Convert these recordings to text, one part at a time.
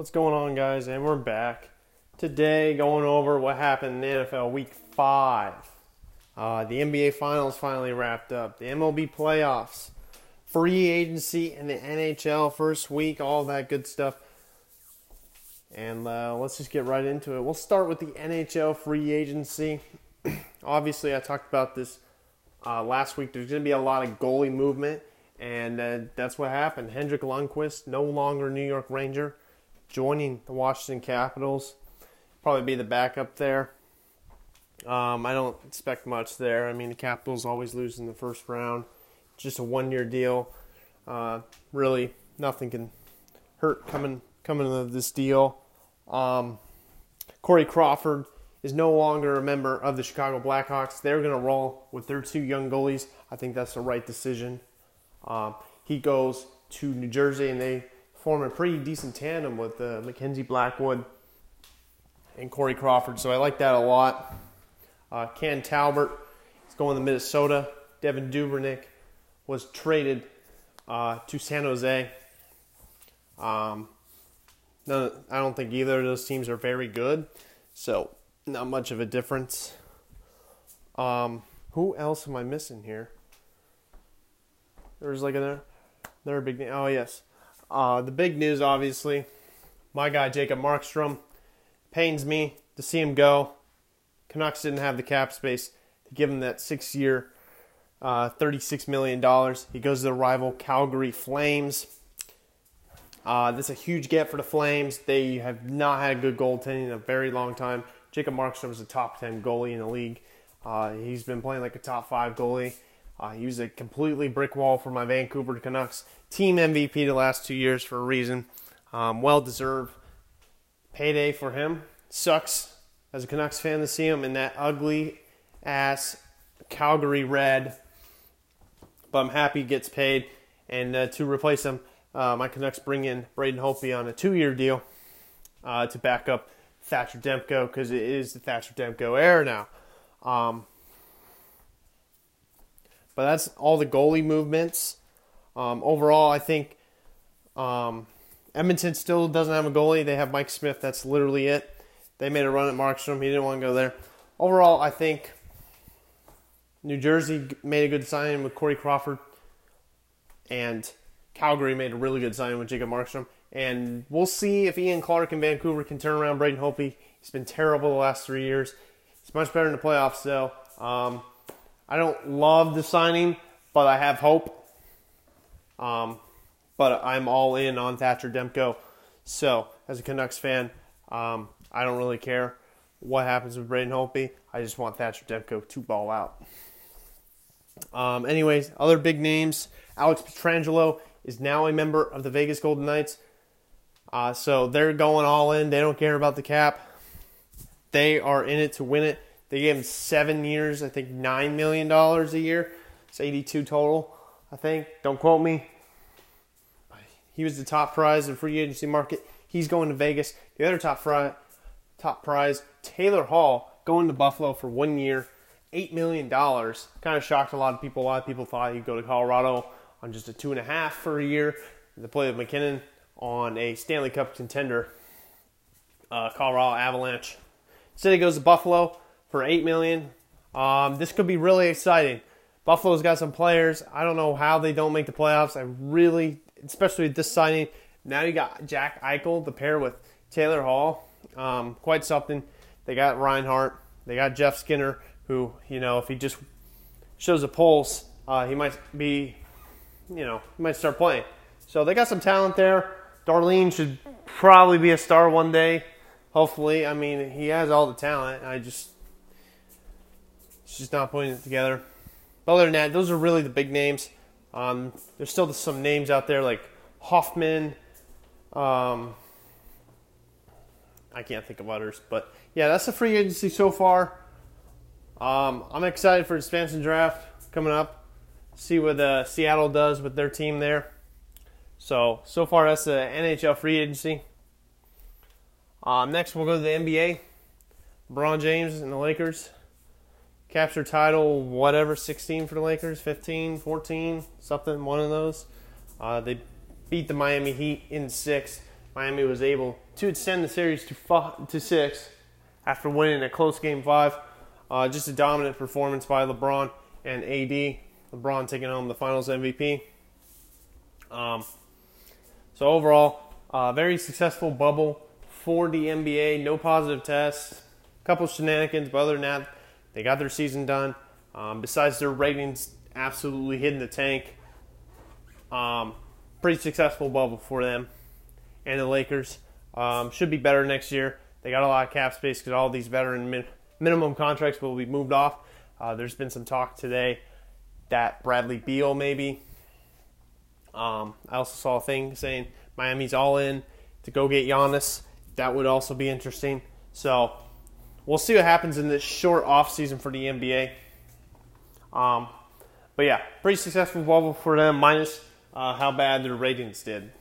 What's going on, guys? And we're back. Today, going over what happened in the NFL Week 5. The NBA Finals finally wrapped up. The MLB Playoffs. Free agency and the NHL first week. All that good stuff. And let's just get right into it. We'll start with the NHL free agency. Obviously, I talked about this last week. There's going to be a lot of goalie movement. And that's what happened. Henrik Lundqvist, no longer New York Ranger, joining the Washington Capitals. Probably be the backup there. I don't expect much there. I mean, the Capitals always lose in the first round. Just a one-year deal. Really, nothing can hurt coming of this deal. Corey Crawford is no longer a member of the Chicago Blackhawks. They're going to roll with their two young goalies. I think that's the right decision. He goes to New Jersey, and they form a pretty decent tandem with McKenzie Blackwood and Corey Crawford, so I like that a lot. Can Talbert is going to Minnesota. Devin Dubnyk was traded to San Jose. No, I don't think either of those teams are very good, so not much of a difference. Who else am I missing here? There's like another big name. Oh, yes. The big news, obviously, my guy Jacob Markstrom. Pains me to see him go. Canucks didn't have the cap space to give him that 6-year, $36 million. He goes to the rival Calgary Flames. This is a huge get for the Flames. They have not had good goaltending in a very long time. Jacob Markstrom is a top 10 goalie in the league. He's been playing like a top 5 goalie. He was a completely brick wall for my Vancouver Canucks. Team MVP the last 2 years for a reason. Well-deserved payday for him. Sucks as a Canucks fan to see him in that ugly-ass Calgary red. But I'm happy he gets paid. And to replace him, my Canucks bring in Braden Holtby on a 2-year deal to back up Thatcher Demko, because it is the Thatcher Demko era now. But that's all the goalie movements. Overall, I think Edmonton still doesn't have a goalie. They have Mike Smith. That's literally it. They made a run at Markstrom. He didn't want to go there. Overall, I think New Jersey made a good signing with Corey Crawford. And Calgary made a really good signing with Jacob Markstrom. And we'll see if Ian Clark in Vancouver can turn around Braden Holtby. He's been terrible the last 3 years. He's much better in the playoffs, though. I don't love the signing, but I have hope. But I'm all in on Thatcher Demko. So, as a Canucks fan, I don't really care what happens with Braden Holtby. I just want Thatcher Demko to ball out. Anyways, other big names. Alex Pietrangelo is now a member of the Vegas Golden Knights. So, they're going all in. They don't care about the cap. They are in it to win it. They gave him 7 years, I think $9 million a year. It's 82 total, I think. Don't quote me. He was the top prize in free agency market. He's going to Vegas. The other top prize, Taylor Hall, going to Buffalo for 1 year, $8 million. Kind of shocked a lot of people. A lot of people thought he'd go to Colorado on just a 2.5 for a year. The play of McKinnon on a Stanley Cup contender, Colorado Avalanche. Instead, he goes to Buffalo for $8 million. This could be really exciting. Buffalo's got some players. I don't know how they don't make the playoffs. I really, especially this signing. Now you got Jack Eichel, the pair with Taylor Hall. Quite something. They got Reinhart. They got Jeff Skinner, who, you know, if he just shows a pulse, he might be, you know, he might start playing. So they got some talent there. Darlene should probably be a star one day, hopefully. I mean, he has all the talent. She's not putting it together. But other than that, those are really the big names. There's still some names out there like Hoffman. I can't think of others. But, yeah, that's the free agency so far. I'm excited for the expansion draft coming up. See what Seattle does with their team there. So far that's the NHL free agency. Next we'll go to the NBA. LeBron James and the Lakers. Capture title, whatever, 16 for the Lakers, 15, 14, something, one of those. They beat the Miami Heat in 6. Miami was able to extend the series to six after winning a close Game 5. Just a dominant performance by LeBron and AD. LeBron taking home the Finals MVP. So overall, very successful bubble for the NBA. No positive tests. A couple shenanigans, but other than that, they got their season done. Besides their ratings absolutely hitting the tank, pretty successful bubble for them. And the Lakers should be better next year. They got a lot of cap space because all these veteran minimum contracts will be moved off. There's been some talk today that Bradley Beal maybe. I also saw a thing saying Miami's all in to go get Giannis. That would also be interesting. So we'll see what happens in this short offseason for the NBA. But yeah, pretty successful bubble for them, minus how bad their ratings did.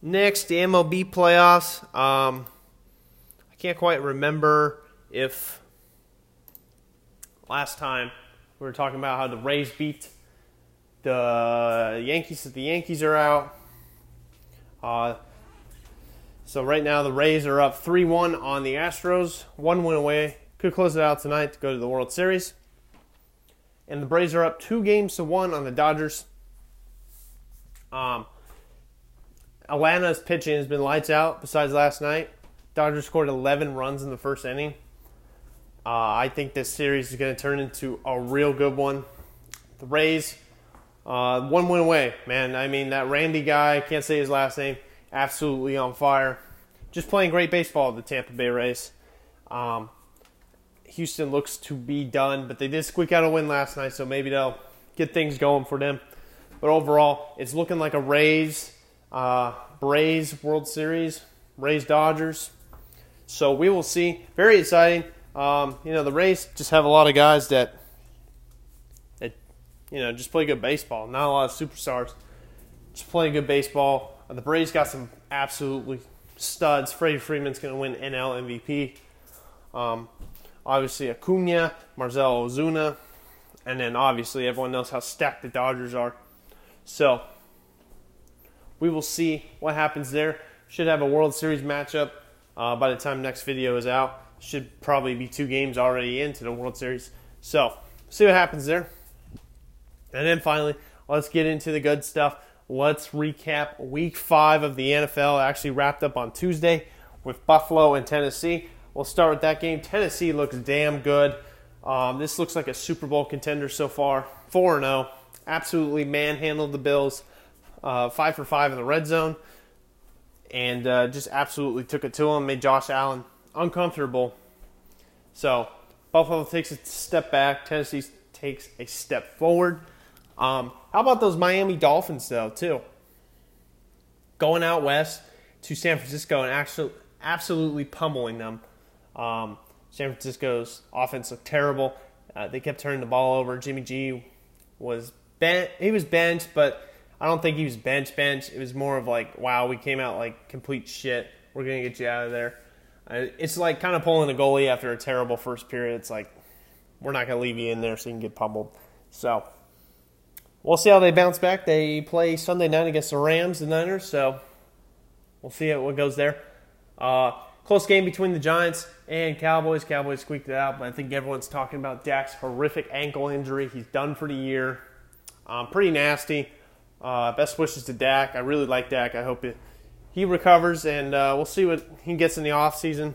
Next, the MLB playoffs. I can't quite remember if last time we were talking about how the Rays beat the Yankees, that the Yankees are out. So right now the Rays are up 3-1 on the Astros. One win away. Could close it out tonight to go to the World Series. And the Braves are up 2-1 on the Dodgers. Atlanta's pitching has been lights out besides last night. Dodgers scored 11 runs in the first inning. I think this series is going to turn into a real good one. The Rays, one win away, man. I mean, that Randy guy, can't say his last name, absolutely on fire. Just playing great baseball at the Tampa Bay Rays. Houston looks to be done, but they did squeak out a win last night, so maybe they'll get things going for them. But overall, it's looking like a Rays, Braves World Series, Rays Dodgers. So we will see. Very exciting. The Rays just have a lot of guys that just play good baseball. Not a lot of superstars. Just playing good baseball. The Braves got some absolutely studs. Freddie Freeman's going to win NL MVP. Obviously Acuna, Marcell Ozuna, and then obviously everyone knows how stacked the Dodgers are. So we will see what happens there. Should have a World Series matchup by the time next video is out. Should probably be 2 games already into the World Series. So see what happens there. And then finally, let's get into the good stuff. Let's recap Week 5 of the NFL. It actually wrapped up on Tuesday with Buffalo and Tennessee. We'll start with that game. Tennessee looks damn good. This looks like a Super Bowl contender so far. 4-0. Absolutely manhandled the Bills. 5 for 5 in the red zone. And just absolutely took it to them. Made Josh Allen uncomfortable. So Buffalo takes a step back. Tennessee takes a step forward. How about those Miami Dolphins, though, too? Going out west to San Francisco and actually absolutely pummeling them. San Francisco's offense looked terrible. They kept turning the ball over. Jimmy G was benched. He was benched, but I don't think he was benched. It was more of like, wow, we came out like complete shit. We're going to get you out of there. It's like kind of pulling a goalie after a terrible first period. It's like, we're not going to leave you in there so you can get pummeled. So we'll see how they bounce back. They play Sunday night against the Rams, the Niners, so we'll see what goes there. Close game between the Giants and Cowboys. Cowboys squeaked it out, but I think everyone's talking about Dak's horrific ankle injury. He's done for the year. Pretty nasty. Best wishes to Dak. I really like Dak. I hope he recovers, and we'll see what he gets in the offseason,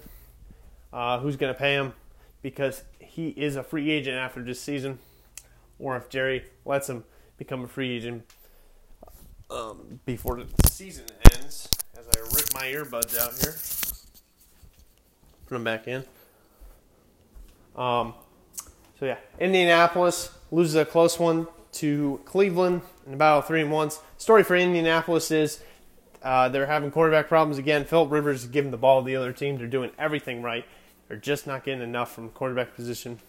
who's going to pay him, because he is a free agent after this season, or if Jerry lets him become a free agent before the season ends, as I rip my earbuds out here. Put them back in. So yeah, Indianapolis loses a close one to Cleveland in about 3-1. Story for Indianapolis is they're having quarterback problems again. Philip Rivers is giving the ball to the other team. They're doing everything right. They're just not getting enough from quarterback position,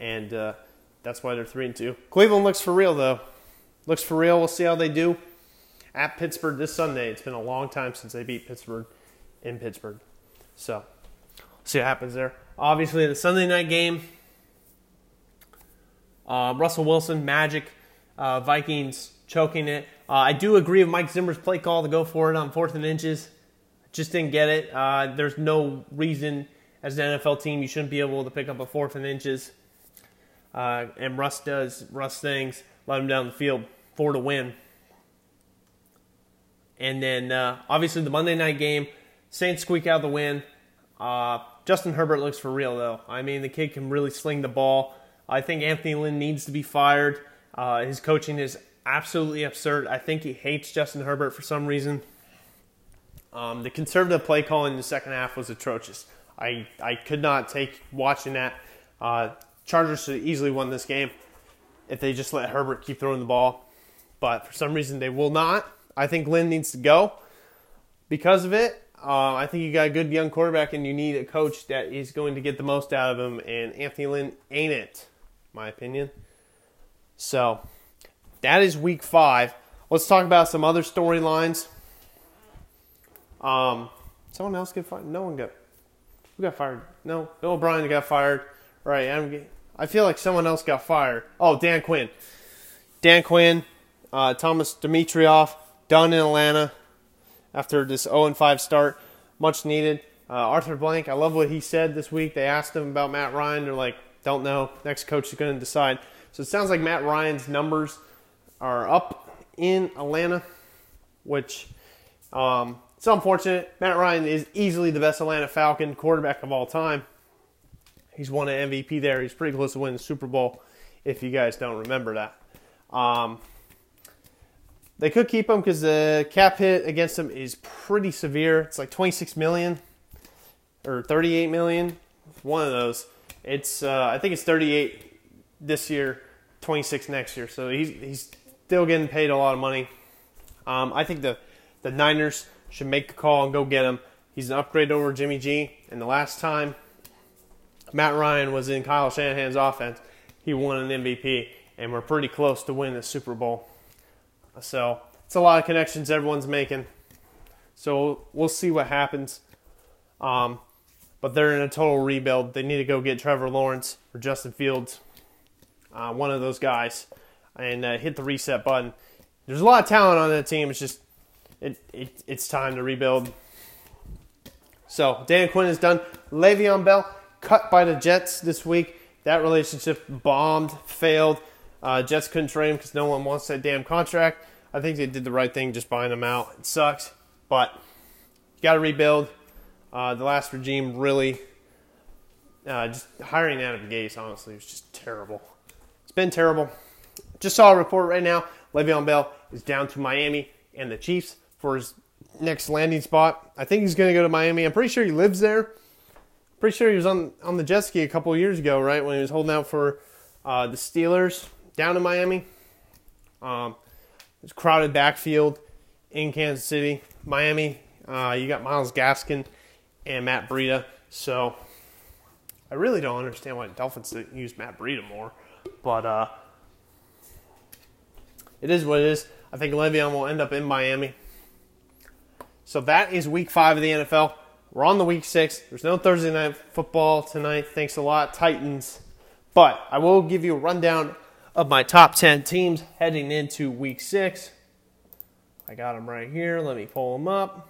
and that's why they're 3-2. Cleveland looks for real though. Looks for real. We'll see how they do at Pittsburgh this Sunday. It's been a long time since they beat Pittsburgh in Pittsburgh. So, see what happens there. Obviously, the Sunday night game, Russell Wilson, Magic, Vikings choking it. I do agree with Mike Zimmer's play call to go for it on 4th and inches. Just didn't get it. There's no reason as an NFL team you shouldn't be able to pick up a 4th and inches. And Russ does Russ things. Let him down the field for the win. And then, obviously, the Monday night game, Saints squeak out the win. Justin Herbert looks for real, though. I mean, the kid can really sling the ball. I think Anthony Lynn needs to be fired. His coaching is absolutely absurd. I think he hates Justin Herbert for some reason. The conservative play call in the second half was atrocious. I could not take watching that. Chargers should have easily won this game if they just let Herbert keep throwing the ball. But for some reason, they will not. I think Lynn needs to go because of it. I think you got a good young quarterback, and you need a coach that is going to get the most out of him. And Anthony Lynn ain't it, my opinion. So that is week 5. Let's talk about some other storylines. Someone else get fired? No one got. Who got fired? No, Bill O'Brien got fired. Right? I feel like someone else got fired. Oh, Dan Quinn. Dan Quinn, Thomas Dimitroff, done in Atlanta. After this 0-5 start, much needed. Arthur Blank, I love what he said this week. They asked him about Matt Ryan. They're like, don't know. Next coach is going to decide. So it sounds like Matt Ryan's numbers are up in Atlanta, which it's unfortunate. Matt Ryan is easily the best Atlanta Falcon quarterback of all time. He's won an MVP there. He's pretty close to winning the Super Bowl, if you guys don't remember that. They could keep him because the cap hit against him is pretty severe. It's like $26 million or $38 million. One of those. It's I think it's $38 this year, $26 next year. So he's still getting paid a lot of money. I think the Niners should make a call and go get him. He's an upgrade over Jimmy G. And the last time Matt Ryan was in Kyle Shanahan's offense, he won an MVP. And we're pretty close to winning the Super Bowl. So it's a lot of connections everyone's making. So we'll see what happens. But they're in a total rebuild. They need to go get Trevor Lawrence or Justin Fields, one of those guys, and hit the reset button. There's a lot of talent on that team. It's just it's time to rebuild. So Dan Quinn is done. Le'Veon Bell cut by the Jets this week. That relationship bombed, failed. Jets couldn't trade him because no one wants that damn contract. I think they did the right thing just buying him out. It sucks, but you got to rebuild. The last regime really just hiring Adam Gase, honestly, was just terrible. It's been terrible. Just saw a report right now. Le'Veon Bell is down to Miami and the Chiefs for his next landing spot. I think he's going to go to Miami. I'm pretty sure he lives there. Pretty sure he was on the jet ski a couple of years ago, right, when he was holding out for the Steelers. Down in Miami, it's crowded backfield in Kansas City. Miami, you got Myles Gaskin and Matt Breida. So I really don't understand why the Dolphins didn't use Matt Breida more. But it is what it is. I think Le'Veon will end up in Miami. So that is week 5 of the NFL. We're on the week 6. There's no Thursday night football tonight. Thanks a lot, Titans. But I will give you a rundown of my top 10 teams heading into week 6. I got them right here. Let me pull them up.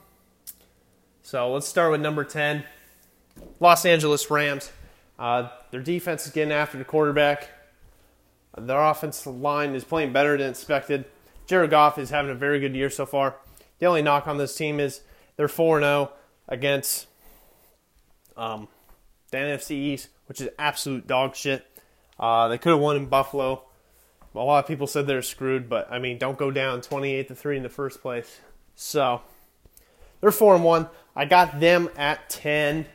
So let's start with number 10, Los Angeles Rams. Their defense is getting after the quarterback. Their offensive line is playing better than expected. Jared Goff is having a very good year so far. The only knock on this team is they're 4-0 against the NFC East, which is absolute dog shit. They could have won in Buffalo. A lot of people said they're screwed, but I mean, don't go down 28-3 in the first place. So they're 4-1. I got them at 10.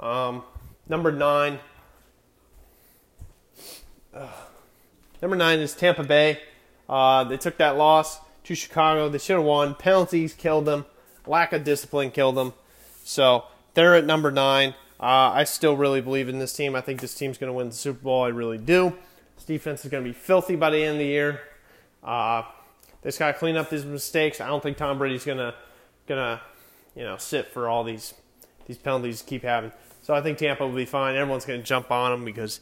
Number 9. Number 9 is Tampa Bay. They took that loss to Chicago. They should have won. Penalties killed them. Lack of discipline killed them. So they're at number 9. I still really believe in this team. I think this team's going to win the Super Bowl. I really do. This defense is going to be filthy by the end of the year. They just got to clean up these mistakes. I don't think Tom Brady's going to sit for all these penalties to keep having. So I think Tampa will be fine. Everyone's going to jump on them because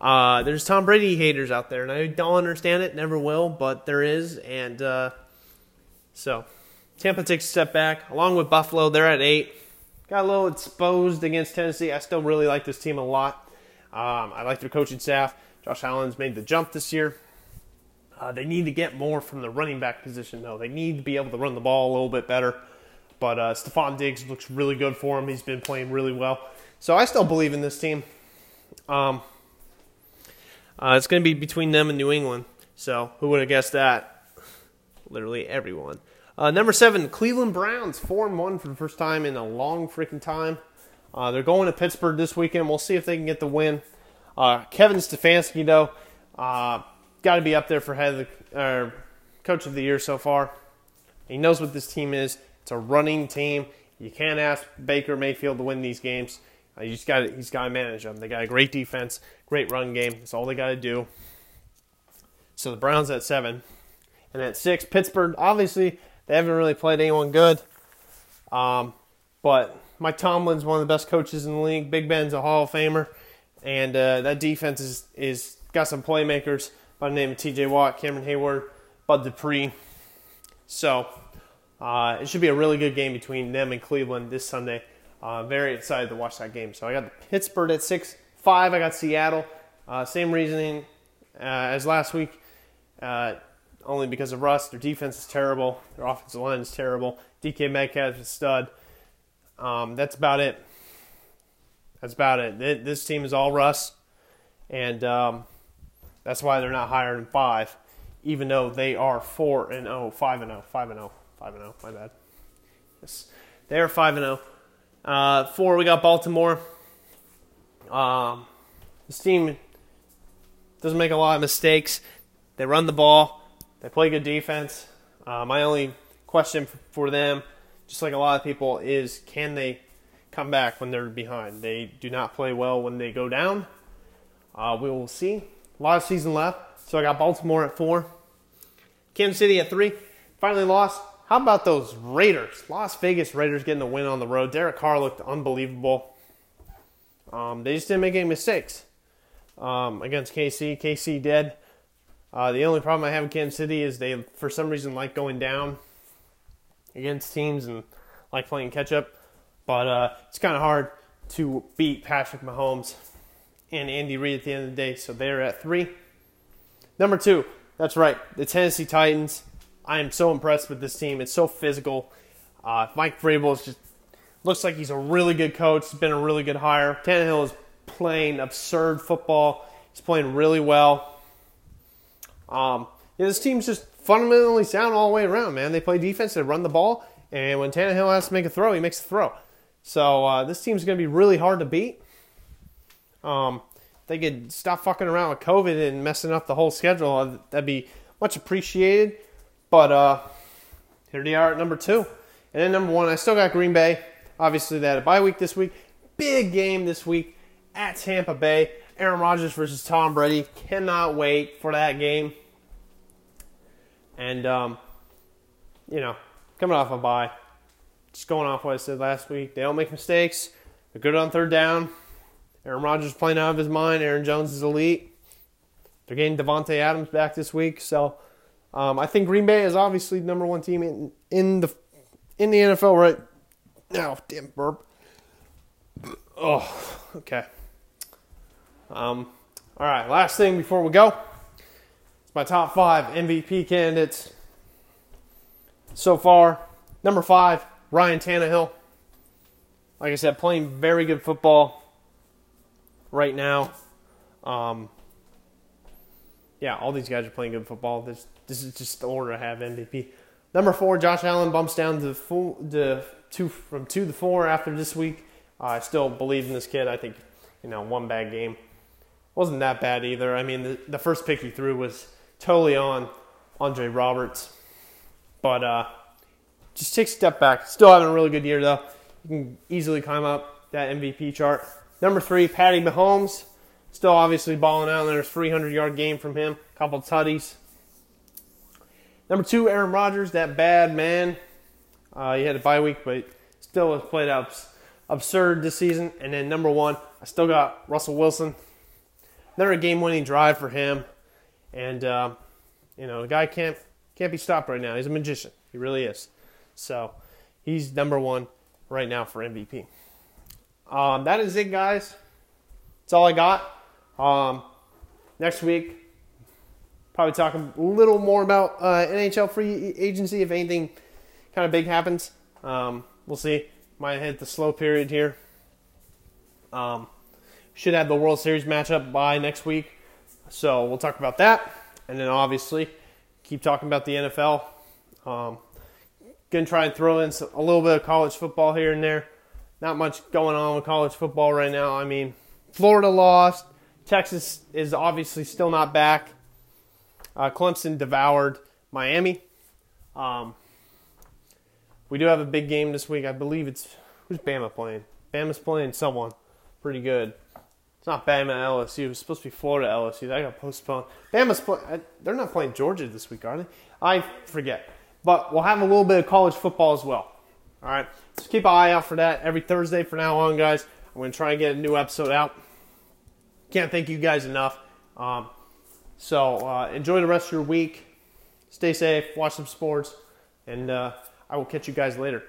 There's Tom Brady haters out there, and I don't understand it, never will, but there is. And so Tampa takes a step back, along with Buffalo. They're at 8. Got a little exposed against Tennessee. I still really like this team a lot. I like their coaching staff. Josh Allen's made the jump this year. They need to get more from the running back position, though. They need to be able to run the ball a little bit better. But Stephon Diggs looks really good for him. He's been playing really well. So I still believe in this team. It's going to be between them and New England. So who would have guessed that? Literally everyone. Number 7, Cleveland Browns, 4-1 for the first time in a long freaking time. They're going to Pittsburgh this weekend. We'll see if they can get the win. Kevin Stefanski, though, got to be up there for coach of the year so far. He knows what this team is. It's a running team. You can't ask Baker Mayfield to win these games. He's got to manage them. They got a great defense, great run game. That's all they got to do. So the Browns at 7. And at 6, Pittsburgh, obviously, they haven't really played anyone good. But Mike Tomlin's one of the best coaches in the league. Big Ben's a Hall of Famer. And that defense is got some playmakers by the name of T.J. Watt, Cameron Hayward, Bud Dupree. So it should be a really good game between them and Cleveland this Sunday. Very excited to watch that game. So I got the Pittsburgh at 6. 5, I got Seattle. Same reasoning as last week, only because of Russ. Their defense is terrible. Their offensive line is terrible. DK Metcalf is a stud. That's about it. This team is all Russ, and that's why they're not higher than 5, even though they are 4-0, 5-0, 5-0, 5-0, my bad. Yes, they are 5-0. 4, we got Baltimore. This team doesn't make a lot of mistakes. They run the ball. They play good defense. My only question for them, just like a lot of people, is can they come back when they're behind? They do not play well when they go down. We will see. A lot of season left. So I got Baltimore at 4. Kansas City at 3. Finally lost. How about those Raiders? Las Vegas Raiders getting the win on the road. Derek Carr looked unbelievable. They just didn't make any mistakes against KC. KC dead. The only problem I have with Kansas City is they, for some reason, like going down against teams and like playing catch-up. But it's kind of hard to beat Patrick Mahomes and Andy Reid at the end of the day. So they're at 3. Number 2, that's right, the Tennessee Titans. I am so impressed with this team. It's so physical. Mike Vrabel just looks like he's a really good coach. He's been a really good hire. Tannehill is playing absurd football. He's playing really well. This team's just fundamentally sound all the way around, man. They play defense, they run the ball, and when Tannehill has to make a throw, he makes a throw. So this team's going to be really hard to beat. They could stop fucking around with COVID and messing up the whole schedule. That'd be much appreciated. But here they are at number 2. And then number 1, I still got Green Bay. Obviously, they had a bye week this week. Big game this week at Tampa Bay. Aaron Rodgers versus Tom Brady. Cannot wait for that game. And, coming off a bye. Just going off what I said last week. They don't make mistakes. They're good on third down. Aaron Rodgers playing out of his mind. Aaron Jones is elite. They're getting Devontae Adams back this week. So, I think Green Bay is obviously the number 1 team in the NFL right now. Damn burp. Oh, okay. All right, last thing before we go. It's my top 5 MVP candidates so far. Number 5, Ryan Tannehill. Like I said, playing very good football right now. All these guys are playing good football. This is just the order I have MVP. Number 4, Josh Allen bumps down from 2 to 4 after this week. I still believe in this kid. I think, 1 bad game. Wasn't that bad either. I mean, the first pick he threw was totally on Andre Roberts. But just take a step back. Still having a really good year, though. You can easily climb up that MVP chart. Number 3, Patty Mahomes. Still obviously balling out. There's a 300-yard game from him. A couple tutties. Number 2, Aaron Rodgers, that bad man. He had a bye week, but still has played absurd this season. And then number 1, I still got Russell Wilson. another game-winning drive for him. And, you know, the guy can't be stopped right now. He's a magician. He really is. So he's number one right now for MVP. That is it, guys. That's all I got. Next week, probably talking a little more about NHL free agency if anything kind of big happens. We'll see. Might hit the slow period here. Should have the World Series matchup by next week. So we'll talk about that. And then obviously keep talking about the NFL. Going to try and throw in a little bit of college football here and there. Not much going on with college football right now. I mean, Florida lost. Texas is obviously still not back. Clemson devoured Miami. We do have a big game this week. I believe it's... Who's Bama playing? Bama's playing someone pretty good. It's not Bama LSU. It was supposed to be Florida LSU. That got postponed. Bama's playing... They're not playing Georgia this week, are they? I forget. But we'll have a little bit of college football as well. All right? So keep an eye out for that every Thursday from now on, guys. I'm going to try and get a new episode out. Can't thank you guys enough. So enjoy the rest of your week. Stay safe. Watch some sports. And I will catch you guys later.